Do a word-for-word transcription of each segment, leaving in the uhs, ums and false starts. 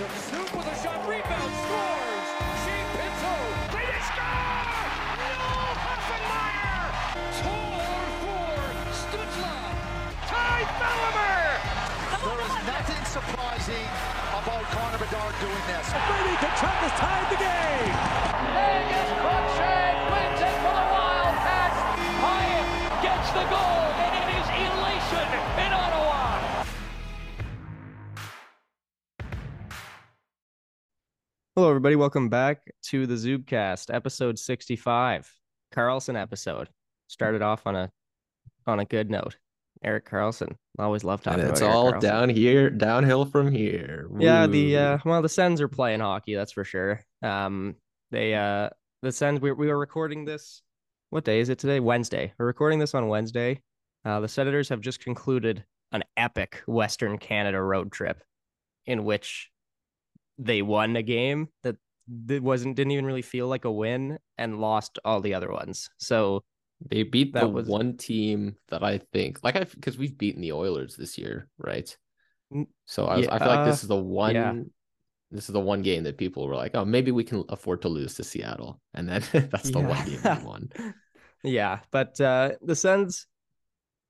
From Snoop with a shot, rebound, scores! She Pinto, they did score! No, Hoffenmeier! Toll for Stützle! Ty Thallimer! There is nothing surprising about Connor Bedard doing this. Brady Kachuk has tied the game! Vegas Crookshank wins it for the Wildcats! Hyatt gets the goal, and it is elation in Ottawa! Hello, everybody. Welcome back to the Zoobcast, episode sixty-five. Carlson episode. Started off on a on a good note. Eric Carlson. Always love talking about Eric Carlson. It's all down here, downhill from here. Woo. Yeah, the uh, well, the Sens are playing hockey, that's for sure. Um, they uh, the Sens. We we were recording this. What day is it today? Wednesday. We're recording this on Wednesday. Uh, the Senators have just concluded an epic Western Canada road trip, in which they won a game that wasn't didn't even really feel like a win and lost all the other ones. So they beat that the was... one team that I think like I because we've beaten the Oilers this year, right? So I, was, yeah, I feel like this is the one yeah. this is the one game that people were like, oh, maybe we can afford to lose to Seattle, and then that's the yeah. one game we won. Yeah, but uh, the Sens,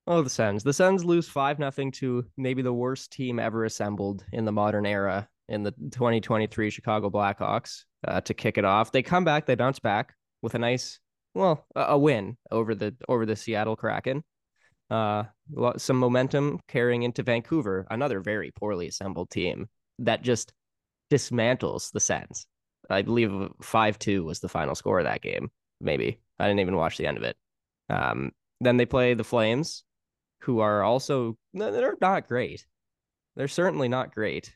oh the Sens, the Sens lose five nothing to maybe the worst team ever assembled in the modern era. In the twenty twenty-three Chicago Blackhawks uh, to kick it off. They come back, they bounce back with a nice, well, a, a win over the over the Seattle Kraken. Uh, some momentum carrying into Vancouver, another very poorly assembled team that just dismantles the Sens. I believe five two was the final score of that game, maybe. I didn't even watch the end of it. Um, then they play the Flames, who are also, they're not great. They're certainly not great.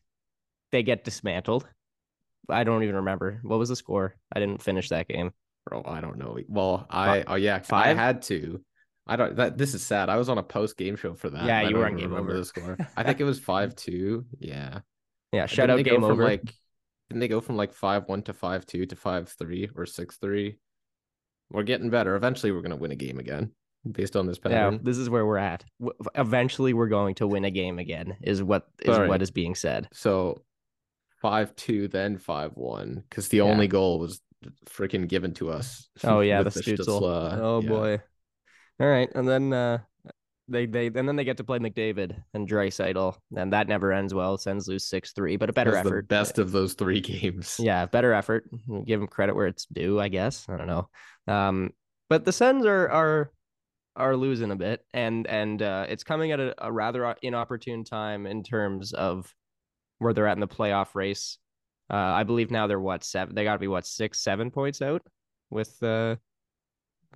They get dismantled. I don't even remember. What was the score? I didn't finish that game. Bro, I don't know. Well, I oh yeah, five? I had to. I don't that this is sad. I was on a post-game show for that. Yeah, you were on Game Over. The score. I think it was five two. Yeah. Yeah, shout out Game Over. Like, didn't they go from like five one to five two to five three or six three? We're getting better. Eventually we're going to win a game again based on this pattern. Yeah, this is where we're at. Eventually we're going to win a game again is what is Sorry. what is being said. So five two, then five one, because the yeah. only goal was freaking given to us. Oh yeah, the, the Stützle. Stützle. Oh yeah. boy. All right, and then uh, they they and then they get to play McDavid and Dreisaitl, and that never ends well. Sens lose six three, but a better That's effort. The best of those three games. Yeah, better effort. Give them credit where it's due, I guess. I don't know. Um, but the Sens are are are losing a bit, and and uh, it's coming at a, a rather inopportune time in terms of where they're at in the playoff race. Uh, I believe now they're what seven. They got to be what six, seven points out with uh,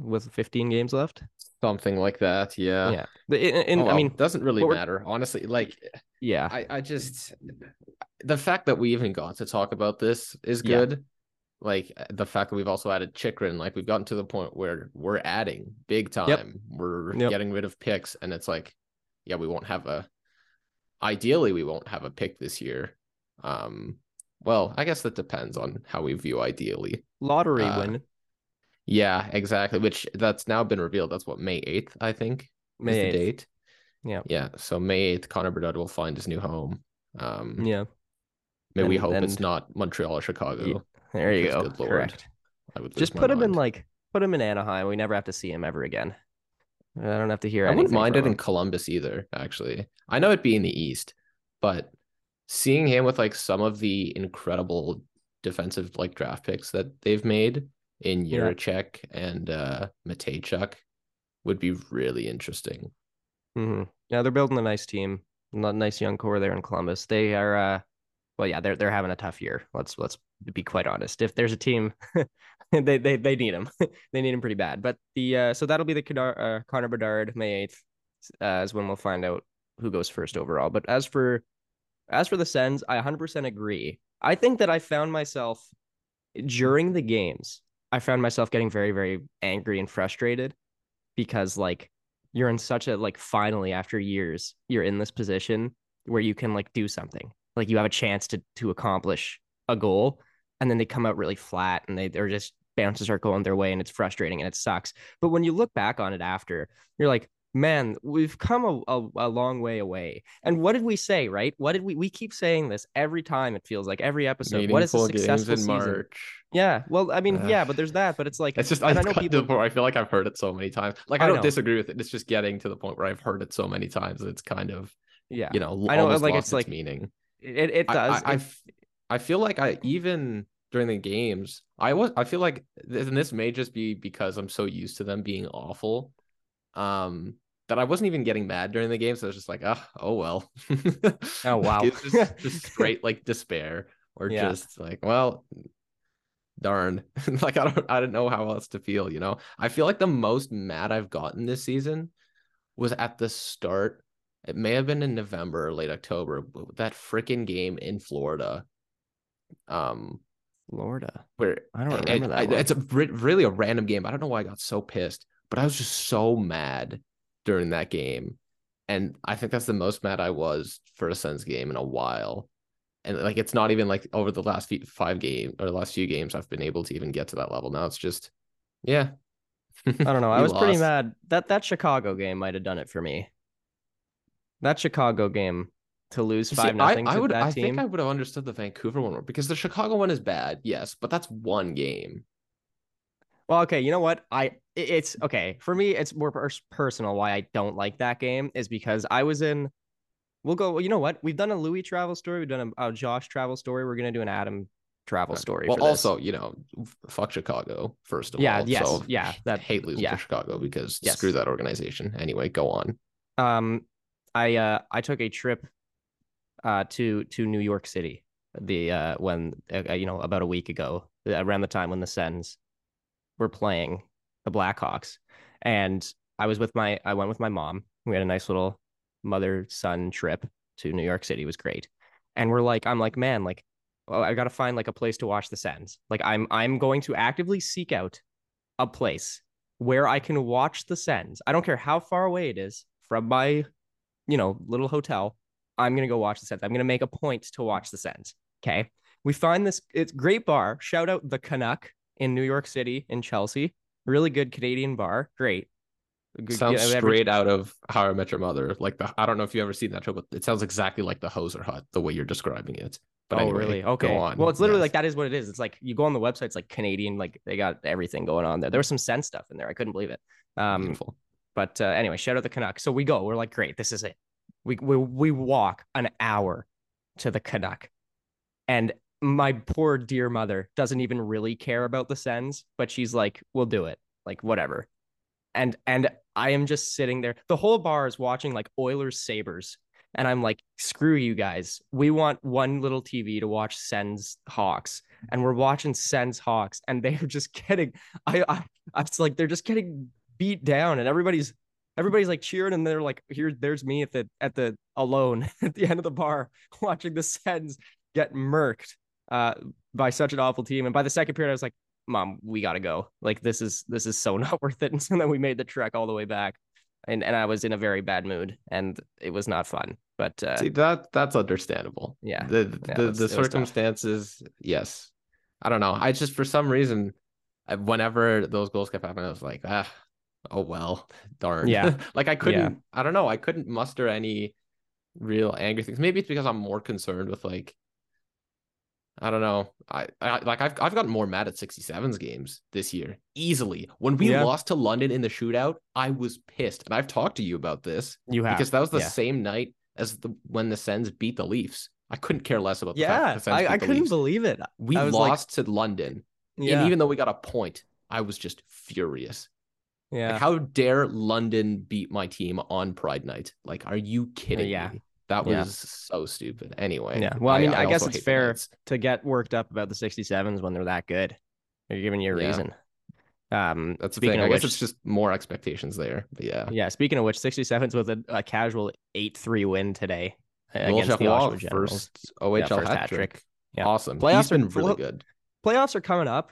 with fifteen games left, something like that. Yeah, yeah. But in, in, oh, well, I mean, doesn't really matter, honestly. Like, yeah, I, I just the fact that we even got to talk about this is good. Yeah. Like the fact that we've also added Chychrun. Like we've gotten to the point where we're adding big time. Yep. We're yep. getting rid of picks, and it's like, yeah, we won't have a. Ideally, we won't have a pick this year. Um, well, I guess that depends on how we view ideally. Lottery uh, win. Yeah, exactly. Which that's now been revealed. That's what, May eighth, I think. May eighth. The date. Yeah. Yeah. So May eighth, Connor Bedard will find his new home. Um, yeah. May and, we hope and... it's not Montreal or Chicago. Yeah. There you go. Good Lord. Correct. I would Just put him mind. in like put him in Anaheim. We never have to see him ever again. I don't have to hear anything. I wouldn't mind it in Columbus either, actually. I know it'd be in the East, but seeing him with like some of the incredible defensive like draft picks that they've made in Juracek yeah. and uh, Matejchuk would be really interesting. Mm-hmm. Yeah, they're building a nice team, a nice young core there in Columbus. They are, uh, well, yeah, they're they're having a tough year. Let's let's be quite honest. If there's a team. They they they need him. They need him pretty bad. But the uh, so that'll be the Connor, uh, Connor Bedard May eighth uh, is when we'll find out who goes first overall. But as for as for the Sens, I one hundred percent agree. I think that I found myself during the games. I found myself getting very very angry and frustrated because like you're in such a like finally after years you're in this position where you can like do something. Like you have a chance to to accomplish a goal, and then they come out really flat and they they're just bounces are going their way, and it's frustrating and it sucks. But when you look back on it after, you're like, man, we've come a, a, a long way away. And what did we say, right? What did we, we keep saying this every time, it feels like every episode. Meaningful what is a successful games in season? March. Yeah. Well, I mean, uh, yeah, but there's that, but it's like, it's just, I know people, point, I feel like I've heard it so many times. Like, I, I don't know. disagree with it. It's just getting to the point where I've heard it so many times. It's kind of, yeah, you know, I know, like, it's like its meaning. It, it does. I, I, I feel like I even during the games, I was, I feel like, and this may just be because I'm so used to them being awful, um, that I wasn't even getting mad during the game. So I was just like, oh, oh well. Oh, wow. It's just, just straight like despair, or yeah. just like, well, darn. Like, I don't, I don't know how else to feel, you know? I feel like the most mad I've gotten this season was at the start. It may have been in November or late October, but that freaking game in Florida. Um, Florida. Where I don't remember I, that. I, it's a really a random game. I don't know why I got so pissed, but I was just so mad during that game, and I think that's the most mad I was for a Sens game in a while. And like, it's not even like over the last few, five game or the last few games I've been able to even get to that level. Now it's just, yeah. I don't know. I was lost. Pretty mad. That that Chicago game might have done it for me. That Chicago game to lose five nothing to that I team. I think I would have understood the Vancouver one more, because the Chicago one is bad, yes, but that's one game. Well, okay, you know what? I it's okay for me. It's more per- personal. Why I don't like that game is because I was in. We'll go. You know what? We've done a Louis travel story. We've done a, a Josh travel story. We're gonna do an Adam travel okay. story. Well, for also, this. You know, fuck Chicago first of yeah, all. Yes, so yeah, yeah. I hate losing yeah. to Chicago because yes. screw that organization. Anyway, go on. Um. I uh, I took a trip uh, to to New York City the uh, when uh, you know about a week ago, around the time when the Sens were playing the Blackhawks, and I was with my I went with my mom. We had a nice little mother son trip to New York City. It was great, and we're like I'm like man like oh, I gotta find like a place to watch the Sens. Like I'm I'm going to actively seek out a place where I can watch the Sens. I don't care how far away it is from my you know, little hotel, I'm going to go watch the Sens. I'm going to make a point to watch the Sens. Okay. We find this it's great bar. Shout out the Canuck in New York City, in Chelsea. Really good Canadian bar. Great. Good, sounds you know, straight every... out of How I Met Your Mother. Like, the, I don't know if you've ever seen that show, but it sounds exactly like the Hoser Hut, the way you're describing it. But oh, anyway, really? Okay. Well, it's literally yes. like, that is what it is. It's like, you go on the website, it's like Canadian, like they got everything going on there. There was some Sens stuff in there. I couldn't believe it. Um, Beautiful. But uh, anyway, shout out the Canuck. So we go. We're like, great, this is it. We we we walk an hour to the Canuck. And my poor dear mother doesn't even really care about the Sens, but she's like, we'll do it. Like, whatever. And and I am just sitting there. The whole bar is watching like Oilers Sabres. And I'm like, screw you guys. We want one little T V to watch Sens Hawks. And we're watching Sens Hawks. And they're just getting, I, I, I was like, they're just getting beat down, and everybody's everybody's like cheering, and they're like, here there's me at the at the alone at the end of the bar watching the Sens get murked uh by such an awful team. And by the second period I was like, mom, we gotta go, like this is this is so not worth it. And so then we made the trek all the way back, and and I was in a very bad mood, and it was not fun. But uh see, that that's understandable. Yeah, the the, yeah, the, was, the circumstances. Yes, I don't know, I just for some reason whenever those goals kept happening I was like, ah, oh well, darn. Yeah. Like I couldn't yeah. I don't know, I couldn't muster any real angry things. Maybe it's because I'm more concerned with like I don't know. I, I like I've I've gotten more mad at sixty-sevens games this year. Easily. When we yeah. lost to London in the shootout, I was pissed. And I've talked to you about this. You have because that was the yeah. same night as the when the Sens beat the Leafs. I couldn't care less about the yeah, fact that the Sens I, beat I the couldn't Leafs. Believe it. We lost like... to London. Yeah. And even though we got a point, I was just furious. Yeah. Like, how dare London beat my team on Pride Night? Like, are you kidding yeah. me? That was yeah. so stupid. Anyway. Yeah. Well, I mean, I, I, I guess it's fair to get worked up about the sixty-sevens when they're that good. They're giving you a yeah. reason. Um, That's the thing. I which, guess it's just more expectations there. But yeah. Yeah. Speaking of which, sixty-sevens with a, a casual eight three win today uh, against the Ottawa Generals. First O H L yeah, first hat trick. trick. Yeah. Awesome. Playoffs He's been are really good. Playoffs are coming up.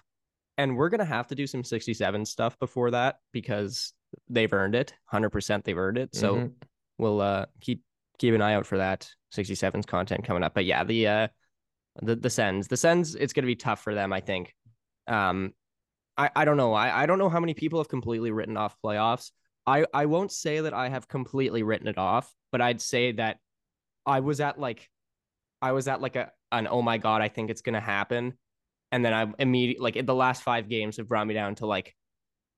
And we're going to have to do some sixty-seven stuff before that because they've earned it. one hundred percent they've earned it. So mm-hmm. we'll uh, keep keep an eye out for that sixty-sevens content coming up. But yeah, the uh, the, the Sens. The Sens, it's going to be tough for them, I think. Um, I, I don't know. I, I don't know how many people have completely written off playoffs. I, I won't say that I have completely written it off, but I'd say that I was at like, I was at like a, an, oh my God, I think it's going to happen. And then I immediately, like in the last five games have brought me down to like,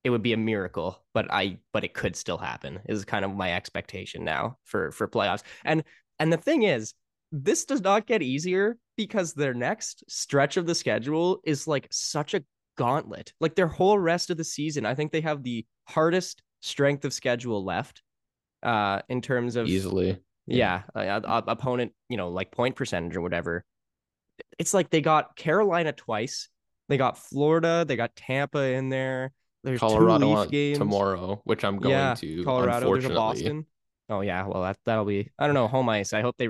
it would be a miracle, but I, but it could still happen is kind of my expectation now for, for playoffs. And, and the thing is, this does not get easier because their next stretch of the schedule is like such a gauntlet, like their whole rest of the season. I think they have the hardest strength of schedule left uh, in terms of easily. Yeah. yeah uh, opponent, you know, like point percentage or whatever. It's like they got Carolina twice. They got Florida. They got Tampa in there. There's Colorado on tomorrow, which I'm going yeah, to. Colorado, there's a Boston. Oh yeah, well that that'll be. I don't know, home ice. I hope they.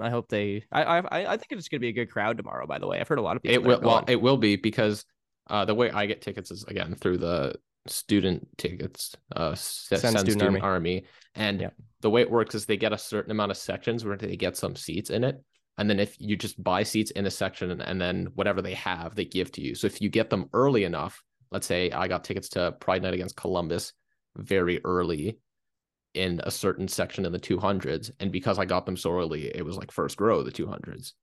I hope they. I I I think it's going to be a good crowd tomorrow. By the way, I've heard a lot of people. It will. Well, it will be because uh, the way I get tickets is again through the student tickets. Uh, Sens Sens student, student army. army, and yeah. the way it works is they get a certain amount of sections where they get some seats in it. And then if you just buy seats in a section and, and then whatever they have, they give to you. So if you get them early enough, let's say I got tickets to Pride Night against Columbus very early in a certain section in the two hundreds. And because I got them so early, it was like first row, the two hundreds.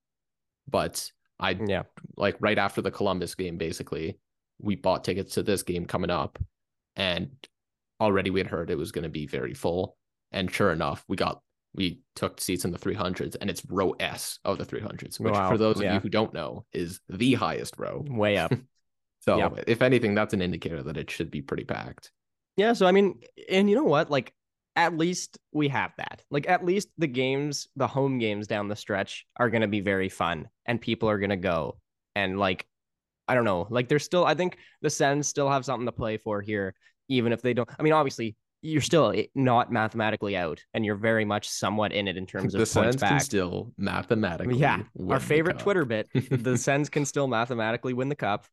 But I, yeah. like right after the Columbus game, basically, we bought tickets to this game coming up. And already we had heard it was going to be very full. And sure enough, we got We took seats in the three hundreds, and it's row S of the three hundreds, which wow. for those yeah. of you who don't know is the highest row. Way up. so yeah. if anything, that's an indicator that it should be pretty packed. Yeah. So, I mean, and you know what? Like, at least we have that. Like, at least the games, the home games down the stretch are going to be very fun, and people are going to go. And, like, I don't know. Like, there's still, I think the Sens still have something to play for here, even if they don't. I mean, obviously, you're still not mathematically out, and you're very much somewhat in it in terms of the points back. The Sens can still mathematically yeah. win our favorite Twitter bit, the Sens can still mathematically win the cup,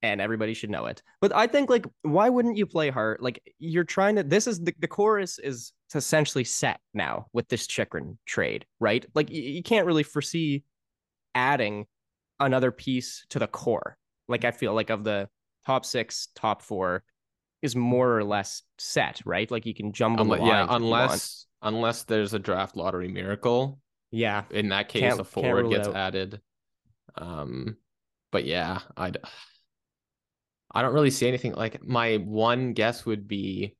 and everybody should know it. But I think, like, why wouldn't you play hard? Like, you're trying to, this is, the, the chorus is essentially set now with this Chychrun trade, right? Like, you, you can't really foresee adding another piece to the core. Like, I feel like of the top six, top four, is more or less set, right? Like, you can jumble um, the lines. Yeah, unless unless there's a draft lottery miracle. Yeah. In that case, can't, a forward gets out. added. Um, but yeah, I I don't really see anything. Like, my one guess would be,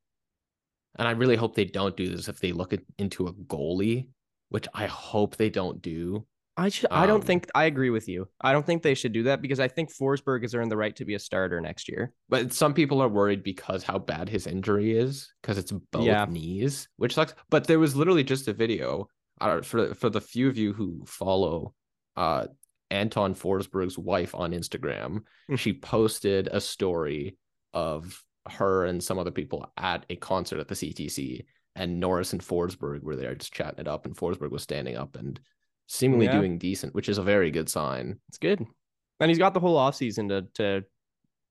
and I really hope they don't do this, if they look at, into a goalie, which I hope they don't do. I should, um, I don't think I agree with you. I don't think they should do that because I think Forsberg has earned the right to be a starter next year. But some people are worried because how bad his injury is, because it's both yeah. knees, which sucks. But there was literally just a video uh, for for the few of you who follow uh, Anton Forsberg's wife on Instagram. She posted a story of her and some other people at a concert at the C T C, and Norris and Forsberg were there just chatting it up, and Forsberg was standing up and seemingly yeah. doing decent, which is a very good sign. It's good. And he's got the whole offseason to, to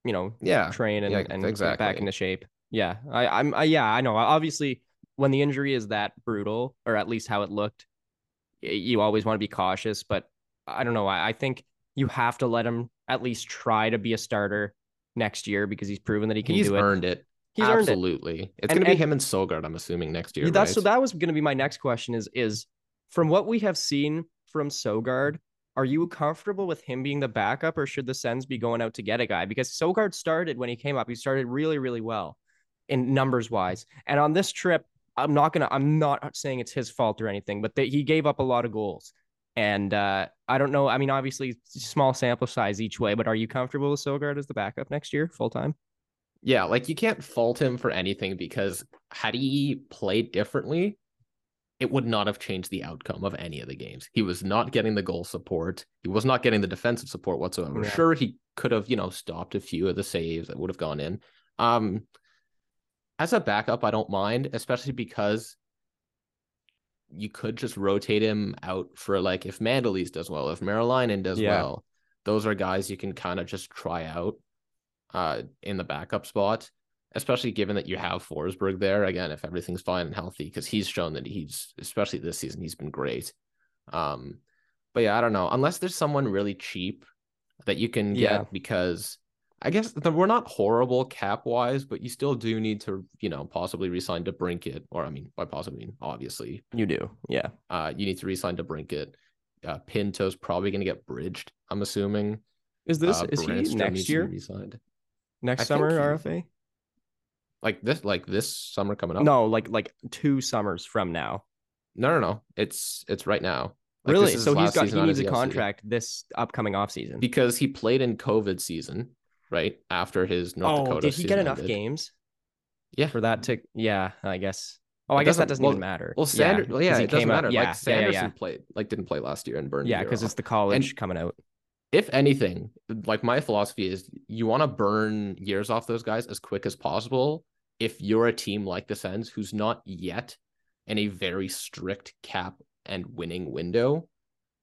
you know, yeah. train and, yeah, and exactly. get back into shape. Yeah, I, I'm. I, yeah, I know. Obviously, when the injury is that brutal, or at least how it looked, you always want to be cautious. But I don't know. I, I think you have to let him at least try to be a starter next year because he's proven that he can he's do it. He's earned it. He's Absolutely. Earned it. It's going to be and, him and Søgaard, I'm assuming, next year. Yeah, that's, right? So that was going to be my next question is, is, from what we have seen from Søgaard, are you comfortable with him being the backup, or should the Sens be going out to get a guy? Because Søgaard started when he came up, he started really, really well in numbers wise. And on this trip, I'm not gonna, I'm not saying it's his fault or anything, but they, he gave up a lot of goals. And uh, I don't know. I mean, obviously, small sample size each way, but are you comfortable with Søgaard as the backup next year, full time? Yeah, like you can't fault him for anything because had he played differently, it would not have changed the outcome of any of the games. He was not getting the goal support. He was not getting the defensive support whatsoever. Yeah. Sure, he could have, you know, stopped a few of the saves that would have gone in. Um, as a backup, I don't mind, especially because you could just rotate him out for, like, if Mandolese does well, if Marilainen does yeah. well, those are guys you can kind of just try out uh, in the backup spot. Especially given that you have Forsberg there, again, if everything's fine and healthy, because he's shown that he's, especially this season, he's been great. Um, but yeah, I don't know. Unless there's someone really cheap that you can yeah. get, because I guess the, we're not horrible cap-wise, but you still do need to, you know, possibly re-sign DeBrincat, or I mean, by possibly, obviously. You do, yeah. Uh, you need to re-sign DeBrincat. Uh, Pinto's probably going to get bridged, I'm assuming. Is this, uh, is he next year? Next I summer, R F A? Like this, like this summer coming up? No, like like two summers from now. No, no, no. It's it's right now. Like, really? So he's got he needs a contract this upcoming offseason. Because he played in COVID season, right? After his North oh, Dakota. Did he get enough ended. games? Yeah. For that to yeah, I guess. Oh, I it guess doesn't, that doesn't well, even matter. Well, Sanderson, yeah, well, yeah it doesn't matter. Out, yeah, like Sanderson yeah, yeah. played, like didn't play last year and burned. Yeah, because it's the college and coming out. If anything, like my philosophy is, you want to burn years off those guys as quick as possible. If you're a team like the Sens, who's not yet in a very strict cap and winning window,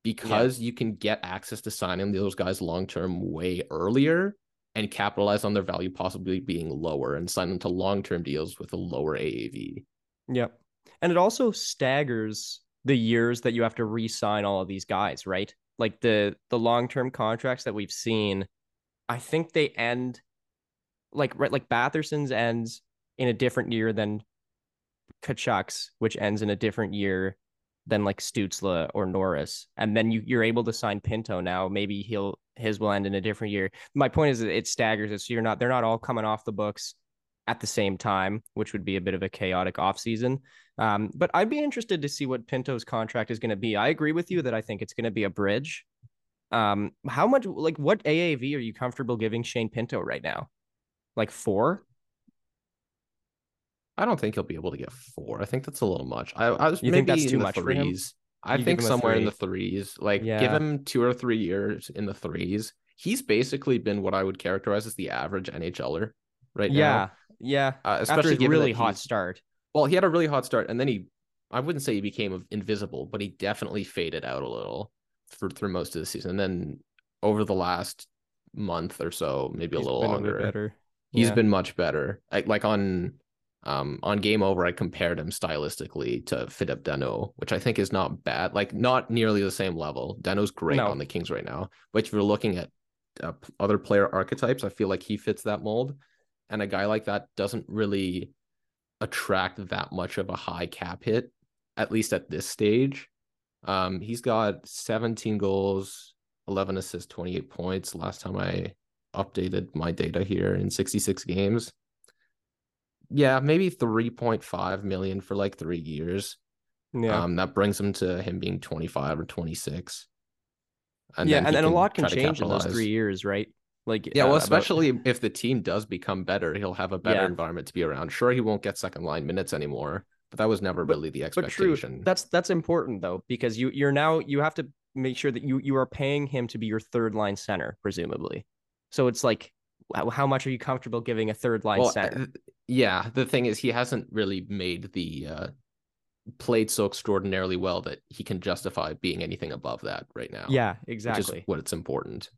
because yeah. you can get access to signing those guys long term way earlier and capitalize on their value possibly being lower and sign them to long term deals with a lower A A V. Yep. And it also staggers the years that you have to re-sign all of these guys, right? Like the the long-term contracts that we've seen, I think they end like right like Batherson's ends in a different year than Kachuk's, which ends in a different year than like Stützle or Norris. And then you, you're able to sign Pinto now. Maybe he'll his will end in a different year. My point is that it staggers it. So you're not they're not all coming off the books at the same time, which would be a bit of a chaotic offseason. Um, but I'd be interested to see what Pinto's contract is going to be. I agree with you that I think it's going to be a bridge. Um, how much, like, what A A V are you comfortable giving Shane Pinto right now? Like four? I don't think he'll be able to get four. I think that's a little much. I, I was you maybe think that's too much threes. For him? I you think somewhere in the threes. Like, yeah. give him two or three years in the threes. He's basically been what I would characterize as the average N H L er right yeah. now. Yeah, uh, especially after his really hot start. Well, he had a really hot start, and then he, I wouldn't say he became invisible, but he definitely faded out a little for, through most of the season. And then over the last month or so, maybe he's a little been longer, a bit better. He's yeah. been much better. I, like on um, on Game Over, I compared him stylistically to Philippe Danault, which I think is not bad. Like, not nearly the same level. Danault's great no. on the Kings right now. But if you're looking at uh, other player archetypes, I feel like he fits that mold. And a guy like that doesn't really attract that much of a high cap hit, at least at this stage. Um, he's got seventeen goals, eleven assists, twenty-eight points. Last time I updated my data here in sixty-six games. Yeah, maybe three point five million for like three years. Yeah. Um, that brings him to him being twenty-five or twenty-six. And yeah, and, and a lot can change in those three years, right? Like yeah, well, uh, especially about... if the team does become better, he'll have a better yeah. environment to be around. Sure, he won't get second line minutes anymore, but that was never really the expectation. But true. That's that's important though, because you you're now you have to make sure that you you are paying him to be your third line center, presumably. So it's like, how much are you comfortable giving a third line well, center? Yeah, the thing is, he hasn't really made the uh, played so extraordinarily well that he can justify being anything above that right now. Yeah, exactly. Which is what it's important.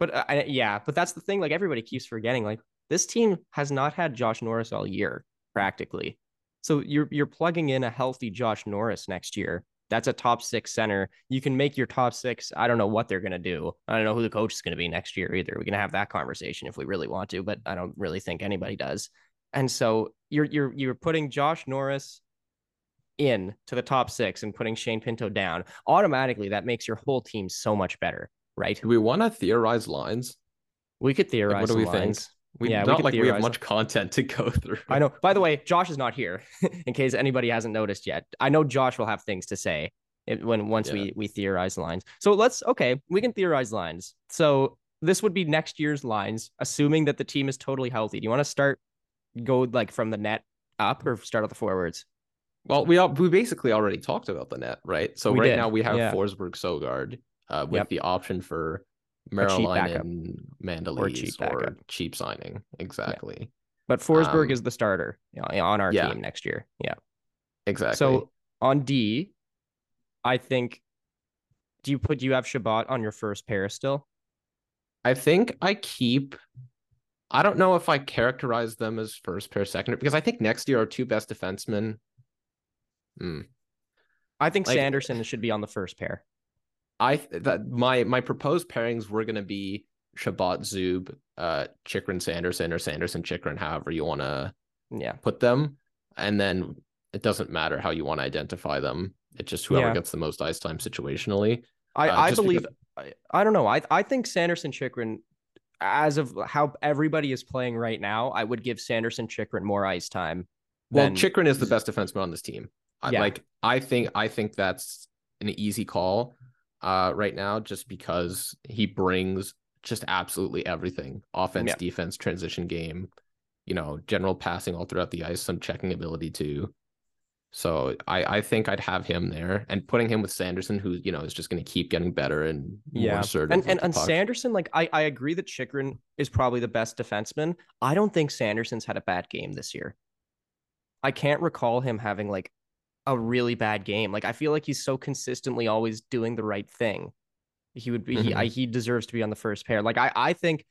But uh, yeah, but that's the thing. Like, everybody keeps forgetting, like, this team has not had Josh Norris all year practically. So you're you're plugging in a healthy Josh Norris next year. That's a top six center. You can make your top six. I don't know what they're gonna do. I don't know who the coach is gonna be next year either. We can have that conversation if we really want to, but I don't really think anybody does. And so you're you're you're putting Josh Norris in to the top six and putting Shane Pinto down. Automatically, that makes your whole team so much better. Right. Do we want to theorize lines? We could theorize. Like, what do we lines. think? We yeah, not we like we have much content to go through. I know. By the way, Josh is not here, in case anybody hasn't noticed yet. I know Josh will have things to say when once yeah. we we theorize lines. So let's okay, we can theorize lines. So this would be next year's lines, assuming that the team is totally healthy. Do you want to start go like from the net up, or start at the forwards? Well, we all, we basically already talked about the net, right? So we right did. now we have yeah. Forsberg, Søgaard. Uh, with yep. the option for Maryland and Mandolese or, cheap, or cheap signing. Exactly. Yeah. But Forsberg um, is the starter on our yeah. team next year. Yeah, exactly. So on D, I think, do you put, do you have Shabbat on your first pair still? I think I keep, I don't know if I characterize them as first pair, second, because I think next year our two best defensemen. Hmm. I think like, Sanderson should be on the first pair. I that my my proposed pairings were going to be Shabbat Zub, uh, Chychrun Sanderson, or Sanderson Chychrun, however you want to yeah. put them. And then it doesn't matter how you want to identify them. It's just whoever yeah. gets the most ice time situationally. I, uh, I believe, because... I, I don't know. I I think Sanderson Chychrun, as of how everybody is playing right now, I would give Sanderson Chychrun more ice time. Well, than... Chychrun is the best defenseman on this team. I yeah. like, I think, I think that's an easy call uh, right now, just because he brings just absolutely everything. Offense, yeah. defense, transition game, you know, general passing all throughout the ice, some checking ability too. So I, I think I'd have him there, and putting him with Sanderson, who, you know, is just going to keep getting better and yeah. more assertive. And, and, and Sanderson, like, I, I agree that Chychrun is probably the best defenseman. I don't think Sanderson's had a bad game this year. I can't recall him having, like, a really bad game. Like, I feel like he's so consistently always doing the right thing. He would be, mm-hmm. he, I, he deserves to be on the first pair. Like, I, I think,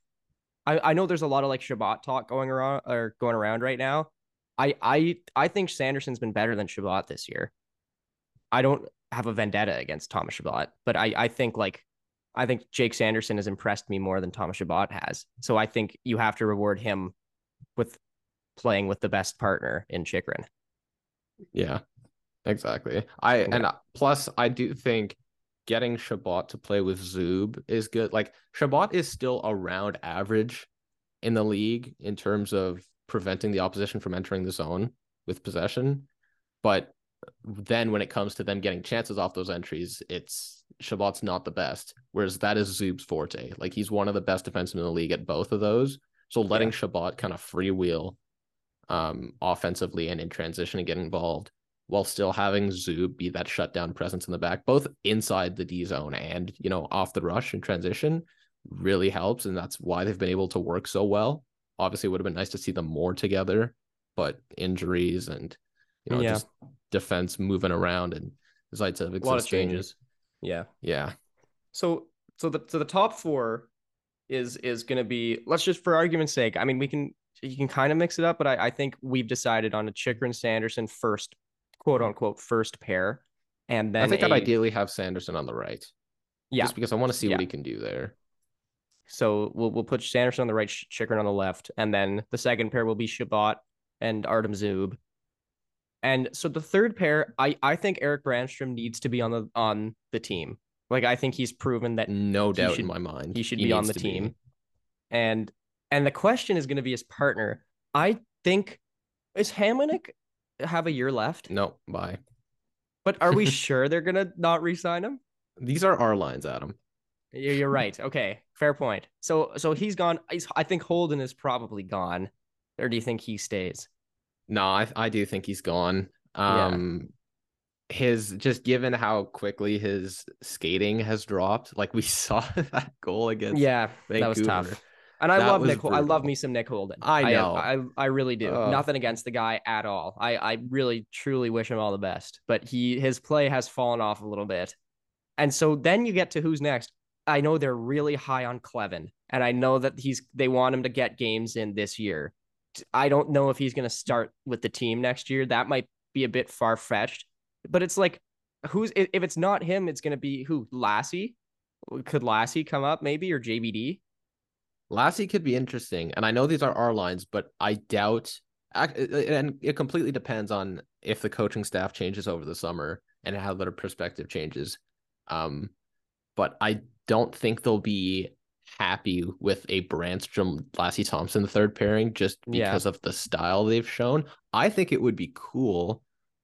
I, I know there's a lot of, like, Shabbat talk going around, or going around right now. I, I I think Sanderson's been better than Shabbat this year. I don't have a vendetta against Thomas Shabbat, but I, I think like I think Jake Sanderson has impressed me more than Thomas Shabbat has. So I think you have to reward him with playing with the best partner in Chychrun. Yeah, exactly. I yeah. and plus I do think getting Shabbat to play with Zub is good. Like, Shabbat is still around average in the league in terms of preventing the opposition from entering the zone with possession, but then when it comes to them getting chances off those entries, it's Shabbat's not the best, whereas that is Zub's forte. Like, he's one of the best defensemen in the league at both of those, so letting yeah. Shabbat kind of freewheel um offensively and in transition and get involved, while still having Zub be that shutdown presence in the back, both inside the D zone and, you know, off the rush and transition, really helps. And that's why they've been able to work so well. Obviously, it would have been nice to see them more together, but injuries and, you know, yeah. just defense moving around and sides of a lot of changes. Yeah, yeah. So, so the so the top four is is going to be, let's just, for argument's sake, I mean, we can you can kind of mix it up, but I, I think we've decided on a Chychrun Sanderson first, quote unquote first pair, and then I think a, I'd ideally have Sanderson on the right. Yeah, just because I want to see yeah. what he can do there. So we'll we'll put Sanderson on the right, Chychrun on the left, and then the second pair will be Shabbat and Artem Zub. And so the third pair, I, I think Eric Brandstrom needs to be on the on the team. Like, I think he's proven that, no doubt should, in my mind, he should he be on the team. Be. And and the question is going to be his partner. I think, is Hamonic have a year left? No, bye. But are we sure they're going to not re-sign him? These are our lines, Adam. You're right. Okay, fair point. So, so he's gone. He's, I think Holden is probably gone. Or do you think he stays? No, I I do think he's gone. Um, yeah. His just given how quickly his skating has dropped. Like, we saw that goal against yeah, Vancouver. That was tough. And I that love Nick. Brutal. I love me some Nick Holden. I know. I I, I really do. Uh, Nothing against the guy at all. I I really truly wish him all the best. But he his play has fallen off a little bit. And so then you get to who's next. I know they're really high on Clevin, and I know that he's they want him to get games in this year. I don't know if he's going to start with the team next year. That might be a bit far-fetched, but it's like, who's if it's not him, it's going to be who? Lassie? Could Lassie come up maybe, or J B D? Lassie could be interesting, and I know these are our lines, but I doubt, and it completely depends on if the coaching staff changes over the summer and how their perspective changes. Um, but I don't think they'll be happy with a Brandstrom, Lassie, Thompson, the third pairing, just because yeah. of the style they've shown. I think it would be cool.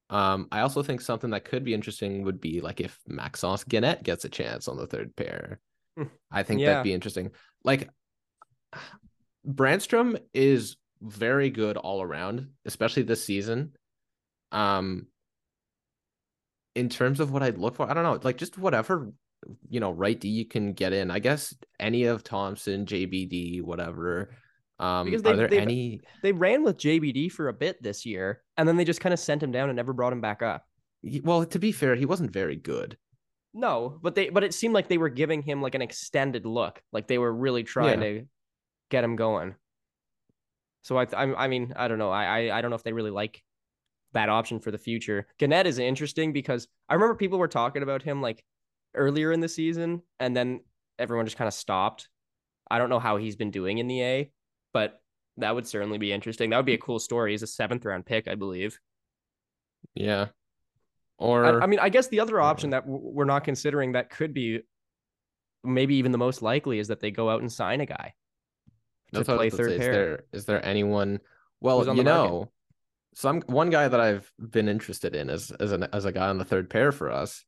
Um, I also think something that could be interesting would be like if Maxence Guinette gets a chance on the third pair. I think yeah. that'd be interesting. Like, Brandstrom is very good all around, especially this season. Um, in terms of what I'd look for, I don't know, like just whatever, you know, right D you can get in, I guess, any of Thompson, J B D, whatever. Um, because they, are there any? They ran with J B D for a bit this year, and then they just kind of sent him down and never brought him back up. Well, to be fair, he wasn't very good. No, but they, but it seemed like they were giving him like an extended look, like they were really trying yeah. to get him going. So I, I, I mean, I don't know. I, I, I don't know if they really like that option for the future. Gannett is interesting because I remember people were talking about him like earlier in the season, and then everyone just kind of stopped. I don't know how he's been doing in the A, but that would certainly be interesting. That would be a cool story. He's a seventh round pick, I believe. Yeah. Or I, I mean, I guess the other option that we're not considering that could be maybe even the most likely is that they go out and sign a guy to play third pair. Is there, is there anyone? Well, you know, some one guy that I've been interested in as as an as a guy on the third pair for us,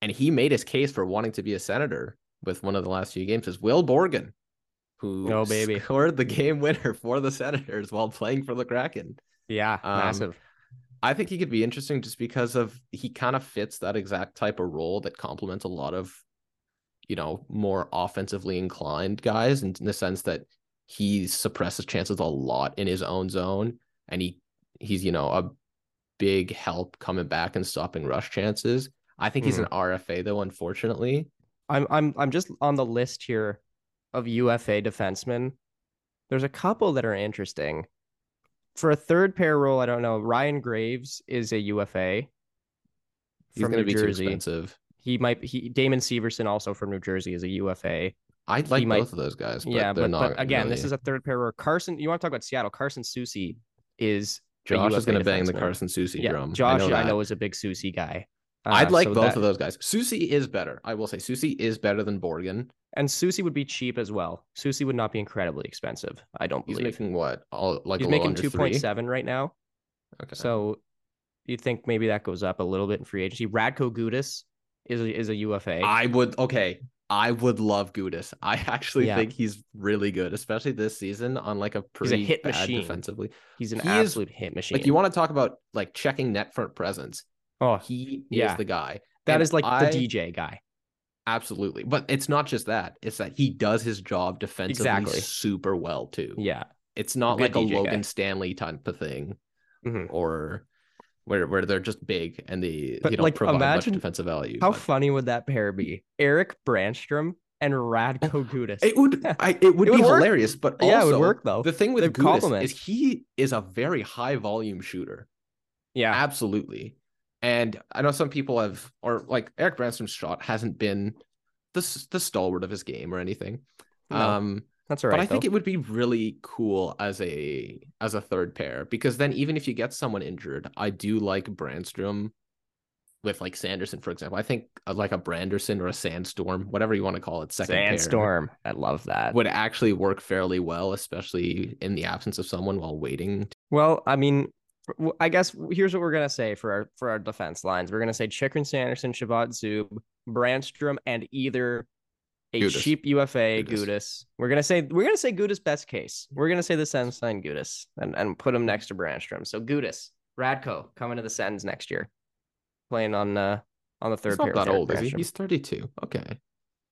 and he made his case for wanting to be a Senator with one of the last few games, is Will Borgen, who oh, baby. scored the game winner for the Senators while playing for the Kraken. Yeah, um, massive. I think he could be interesting just because of he kind of fits that exact type of role that complements a lot of, you know, more offensively inclined guys, in the sense that he suppresses chances a lot in his own zone, and he he's, you know, a big help coming back and stopping rush chances. I think he's mm. an R F A though, unfortunately. I'm I'm I'm just on the list here of U F A defensemen. There's a couple that are interesting. For a third pair role, I don't know. Ryan Graves is a U F A. He's going to be too expensive. He might. He Damon Severson, also from New Jersey, is a U F A. I like might, both of those guys. But yeah, they're but, not but again, really... this is a third pair role. Carson, you want to talk about Seattle? Carson Soucy is. Josh is going to bang the Carson Soucy yeah, drum. Josh, I know, I know, is a big Soucy guy. Uh, I'd like so both that... of those guys. Soucy is better. I will say Soucy is better than Borgen. And Soucy would be cheap as well. Soucy would not be incredibly expensive, I don't believe. He's making what? All, like He's making two point seven right now. Okay. So you think maybe that goes up a little bit in free agency. Radko Gudas is a, is a U F A. I would, okay. I would love Gudas. I actually yeah. think he's really good, especially this season on like a pretty he's a hit bad machine. defensively. He's an he absolute is, hit machine. Like you want to talk about like checking net front presence. Oh, he yeah. is the guy. That and is like I, the D J guy. Absolutely. But it's not just that. It's that he does his job defensively exactly. super well, too. Yeah. It's not Good like D J a Logan guy. Stanley type of thing mm-hmm. or where where they're just big and they but you know, like, provide much defensive value. How but... funny would that pair be? Eric Brandstrom and Radko Gudas. It would I, it would it be would hilarious, but also yeah, it would work, though. The thing with They'd Gudas compliment. is he is a very high volume shooter. Yeah. Absolutely. And I know some people have, or like Eric Brandstrom's shot hasn't been the, the stalwart of his game or anything. No, um, that's all right. But I though. think it would be really cool as a as a third pair, because then even if you get someone injured, I do like Brandstrom with like Sanderson, for example. I think like a Branderson or a Sandstorm, whatever you want to call it, second Sandstorm. Pair. Sandstorm, I love that. Would actually work fairly well, especially in the absence of someone while waiting. Well, I mean... I guess here's what we're going to say for our for our defense lines. We're going to say Chychrun, Sanderson, Shabbat, Zub, Brandstrom, and either a Gudas. cheap U F A, Gudas. Gudas. We're going to say we're going to say Gudas best case. We're going to say the Sens sign Gudas and, and put him next to Brandstrom. So Gudas, Radko coming to the Sens next year, playing on uh, on the third He's pair. Not that old, is he? He's thirty-two. Okay, yeah,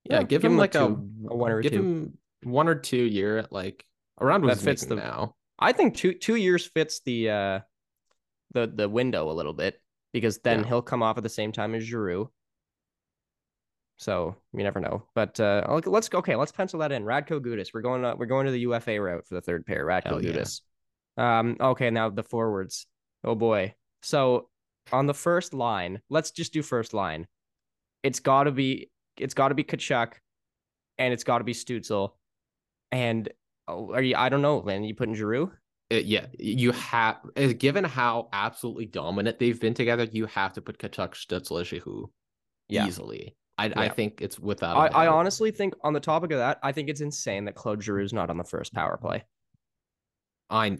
yeah give, give him, him like a, two, a one or give two. him one or two year like around what that fits the now. I think two two years fits the. Uh, the the window a little bit, because then yeah. he'll come off at the same time as Giroux. So you never know. But uh, let's go. Okay, let's pencil that in. Radko Gudas. We're going to, we're going to the U F A route for the third pair. Radko yeah. Gudas. Um, okay, now the forwards. Oh, boy. So on the first line, let's just do first line. It's got to be it's got to be Kachuk, and it's got to be Stützle. And oh, are you, I don't know, man. You putting Giroux? It, yeah, you have, given how absolutely dominant they've been together, you have to put Kachuk, Stützle, Giroux yeah. easily. I, yeah. I think it's without. I, I honestly think on the topic of that, I think it's insane that Claude Giroux's not on the first power play. I know,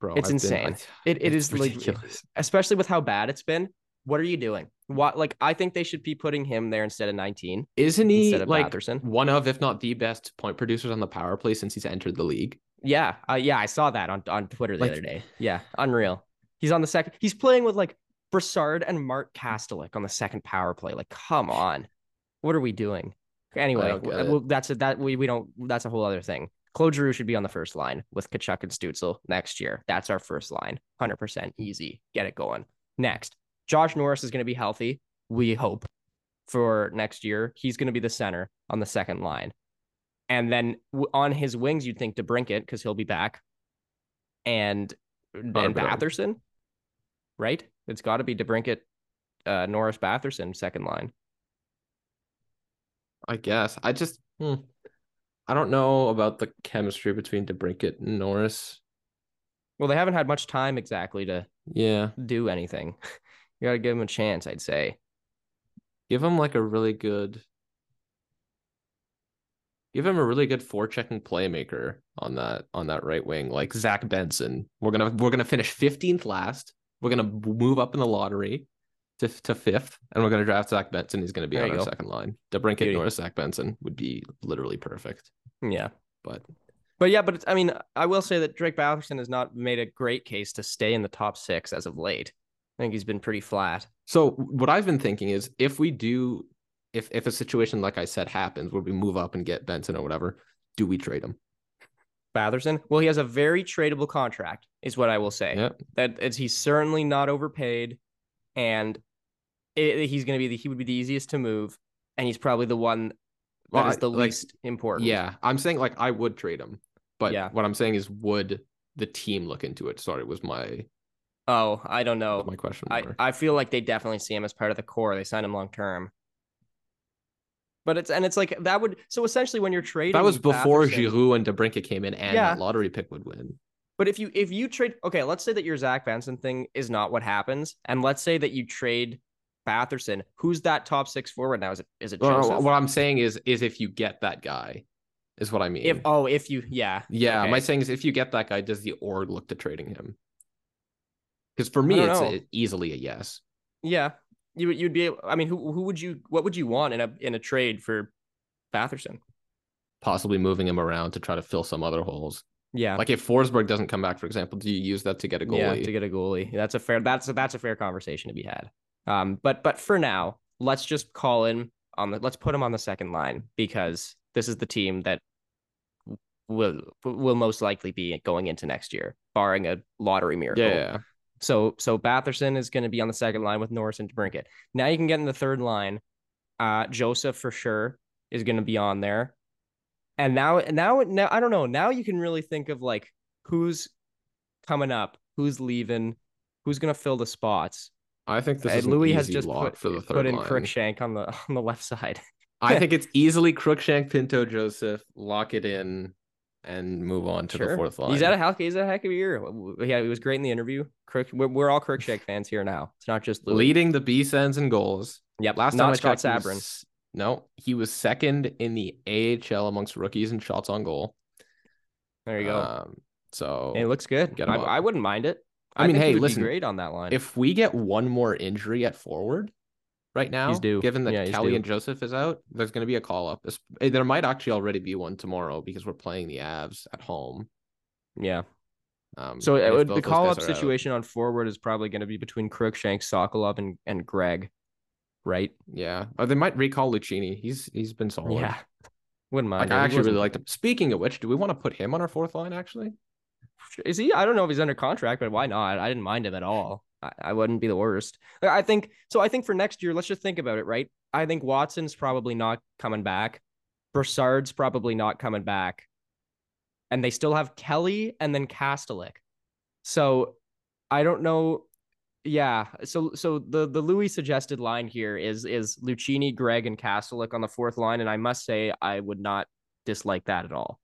bro. It's I've insane. Been, I, it it is ridiculous, like, especially with how bad it's been. What are you doing? What like I think they should be putting him there instead of nineteen. Isn't he like Batherson? One of, if not the best point producers on the power play since he's entered the league? Yeah, uh, yeah, I saw that on, on Twitter the like, other day. Yeah, unreal. He's on the second. He's playing with like Brassard and Mark Kastelik on the second power play. Like, come on, what are we doing? Anyway, well, that's a, that we we don't. That's a whole other thing. Claude Giroux should be on the first line with Kachuk and Stützle next year. That's our first line, one hundred percent easy. Get it going. Next, Josh Norris is going to be healthy. We hope for next year. He's going to be the center on the second line. And then on his wings, you'd think DeBrincat, because he'll be back. And, and Batherson, right? It's got to be DeBrincat, uh, Norris, Batherson, second line. I guess. I just, hmm. I don't know about the chemistry between DeBrincat and Norris. Well, they haven't had much time exactly to yeah do anything. You got to give them a chance, I'd say. Give him like a really good... Give him a really good forechecking playmaker on that on that right wing, like Zach Benson. We're gonna we're gonna finish fifteenth last. We're gonna move up in the lottery to to fifth, and we're gonna draft Zach Benson. He's gonna be there on our go. second line. DeBrincat, Norris, Zach Benson would be literally perfect. Yeah, but but yeah, but it's, I mean, I will say that Drake Batherson has not made a great case to stay in the top six as of late. I think he's been pretty flat. So what I've been thinking is if we do. If if a situation, like I said, happens where we move up and get Benson or whatever, do we trade him? Batherson? Well, he has a very tradable contract, is what I will say. Yep. That it's, he's certainly not overpaid, and it, he's going to be the, he would be the easiest to move, and he's probably the one that well, is the I, least like, important. Yeah, I'm saying like I would trade him, but yeah. what I'm saying is would the team look into it? Sorry, was my oh I don't know my question. I, I feel like they definitely see him as part of the core. They signed him long term. But it's, and it's like, that would, so essentially when you're trading. That was before Batherson, Giroux and DeBrincat came in and yeah. the lottery pick would win. But if you, if you trade, okay, let's say that your Zach Benson thing is not what happens. And let's say that you trade Batherson. Who's that top six forward now? Is it, is it Joseph? Well, what I'm saying is, is if you get that guy is what I mean. If, oh, if you, yeah. Yeah. Okay. My saying is if you get that guy, does the org look to trading him? Because for me, it's a, easily a yes. Yeah. You you'd be able, I mean, who who would you? What would you want in a in a trade for Batherson? Possibly moving him around to try to fill some other holes. Yeah, like if Forsberg doesn't come back, for example, do you use that to get a goalie? Yeah, to get a goalie. That's a fair. That's a, that's a fair conversation to be had. Um, but but for now, let's just call in on the. Let's put him on the second line because this is the team that will will most likely be going into next year, barring a lottery miracle. Yeah. So so Batherson is going to be on the second line with Norris and DeBrincat. Now you can get in the third line. Uh, Joseph for sure is going to be on there. And now now now I don't know. Now you can really think of like who's coming up, who's leaving, who's going to fill the spots. I think this is Louis has just put, for the third put in line. Cruikshank on the on the left side. I think it's easily Cruikshank, Pinto, Joseph, lock it in. And move on to sure. the fourth line. He's had a heck. He's had a heck of a year. Yeah, he was great in the interview. Kirk, we're, we're all Cruikshank fans here now. It's not just Louis. Leading the B Sens and goals. Yep. Last not time I Scott checked, Sabrin. He was, no, he was second in the A H L amongst rookies in shots on goal. There you go. Um, so it looks good. I, I wouldn't mind it. I, I mean, hey, he listen, great on that line. If we get one more injury at forward right now, he's due. Given that yeah, Kelly and Joseph is out, there's going to be a call-up. There might actually already be one tomorrow because we're playing the Avs at home. Yeah. Um, so it would, the call-up situation out. On forward is probably going to be between Cruikshank, Sokolov, and, and Greg, right? Yeah. Or they might recall Lucchini. He's He's been solid. Yeah. Wouldn't mind. Like, I actually really liked him. Speaking of which, do we want to put him on our fourth line, actually? Is he? I don't know if he's under contract, but why not? I didn't mind him at all. I wouldn't be the worst. I think so. I think for next year, let's just think about it, right? I think Watson's probably not coming back. Broussard's probably not coming back. And they still have Kelly and then Kastelik. So I don't know. Yeah. So so the the Louis suggested line here is is Lucchini, Greg, and Kastelik on the fourth line. And I must say I would not dislike that at all.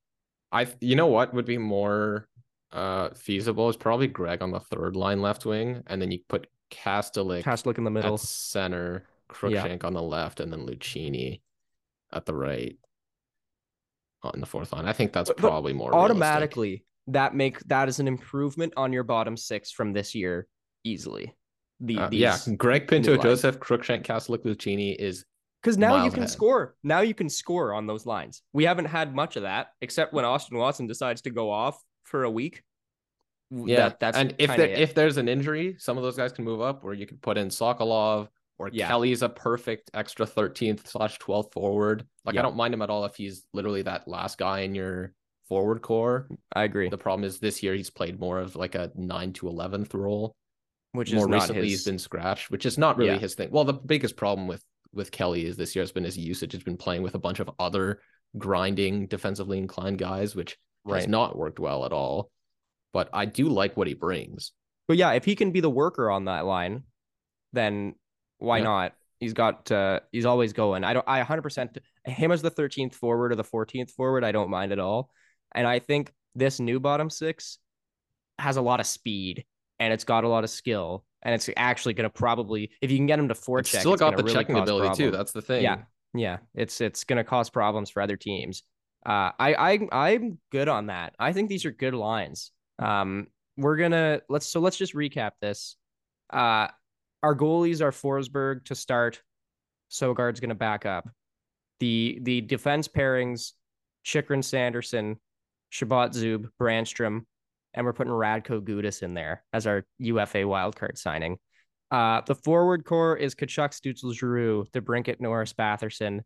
I you know what would be more Uh, feasible is probably Greg on the third line left wing, and then you put Kastelik, Kastelik in the middle, at center, Cruikshank yeah. on the left, and then Lucchini at the right on the fourth line. I think that's but, probably more automatically realistic. That make that is an improvement on your bottom six from this year easily. The uh, yeah, Greg, Pinto, Joseph, Cruikshank, Kastelik, Lucchini is because now you can ahead. score. Now you can score on those lines. We haven't had much of that except when Austin Watson decides to go off for a week. Yeah, that, that's and if there, if there's an injury, some of those guys can move up, or you can put in Sokolov or yeah. Kelly's a perfect extra thirteenth slash twelfth forward. Like yeah. I don't mind him at all if he's literally that last guy in your forward core. I agree. The problem is this year he's played more of like a nine to eleventh role, which more is more recently his... he's been scratched, which is not really yeah. his thing. Well, the biggest problem with with Kelly is this year has been his usage. He's been playing with a bunch of other grinding, defensively inclined guys, which Right. has not worked well at all, but I do like what he brings. But yeah, if he can be the worker on that line, then why yeah. not? He's got, uh, he's always going. I don't, I one hundred percent him as the thirteenth forward or the fourteenth forward, I don't mind at all. And I think this new bottom six has a lot of speed and it's got a lot of skill. And it's actually going to probably, if you can get him to forecheck, it's still it's got the really checking ability problems. Too. That's the thing. Yeah. Yeah. It's, it's going to cause problems for other teams. Uh, I, I, I'm good on that. I think these are good lines. Um, we're going to let's, so let's just recap this. Uh, Our goalies are Forsberg to start. Søgaard's going to back up. The the defense pairings, Chychrun, Sanderson, Shabbat, Zub, Brandstrom, and we're putting Radko Gudas in there as our U F A wildcard signing. Uh, the forward core is Kachuk, Stützle, Giroux, DeBrincat, Norris, Batherson.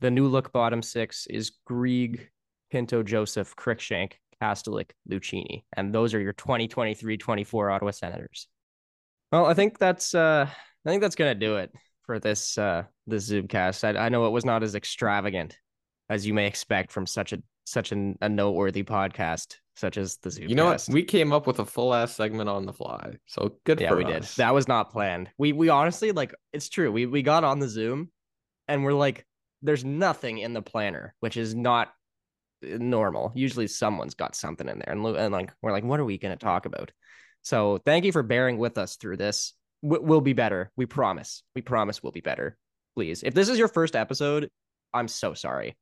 The new look bottom six is Grieg, Pinto, Joseph, Cruickshank, Kastelik, Lucchini. And those are your twenty twenty-three twenty-four Ottawa Senators. Well, I think that's uh, I think that's gonna do it for this uh, this Zoomcast. I, I know it was not as extravagant as you may expect from such a such an, a noteworthy podcast such as the Zoomcast. You know what? We came up with a full ass segment on the fly, so good yeah, for us. Yeah, we did. That was not planned. We we honestly like it's true. We we got on the Zoom, and we're like, there's nothing in the planner, which is not normal. Usually, someone's got something in there, and and like we're like, what are we gonna talk about? So thank you for bearing with us through this. We'll be better. We promise. We promise we'll be better. Please. If this is your first episode, I'm so sorry,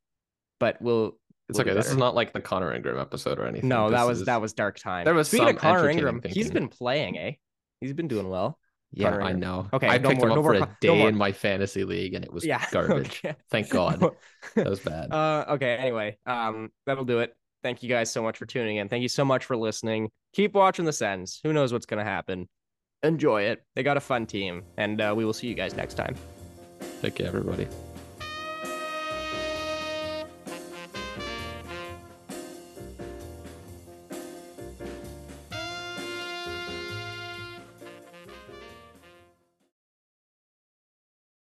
but we'll. It's we'll okay. This is not like the Connor Ingram episode or anything. No, this that was is... that was dark time. There was Speaking some of Connor Ingram, thinking. He's been playing, eh? He's been doing well. Yeah, Connor I Ingram. Know. Okay, I no picked more, him up no for more, a day no in my fantasy league, and it was yeah, garbage. Okay. Thank God. That was bad. Uh, okay. Anyway, um, that'll do it. Thank you guys so much for tuning in. Thank you so much for listening. Keep watching the Sens. Who knows what's going to happen? Enjoy it. They got a fun team, and uh, we will see you guys next time. Take care, everybody.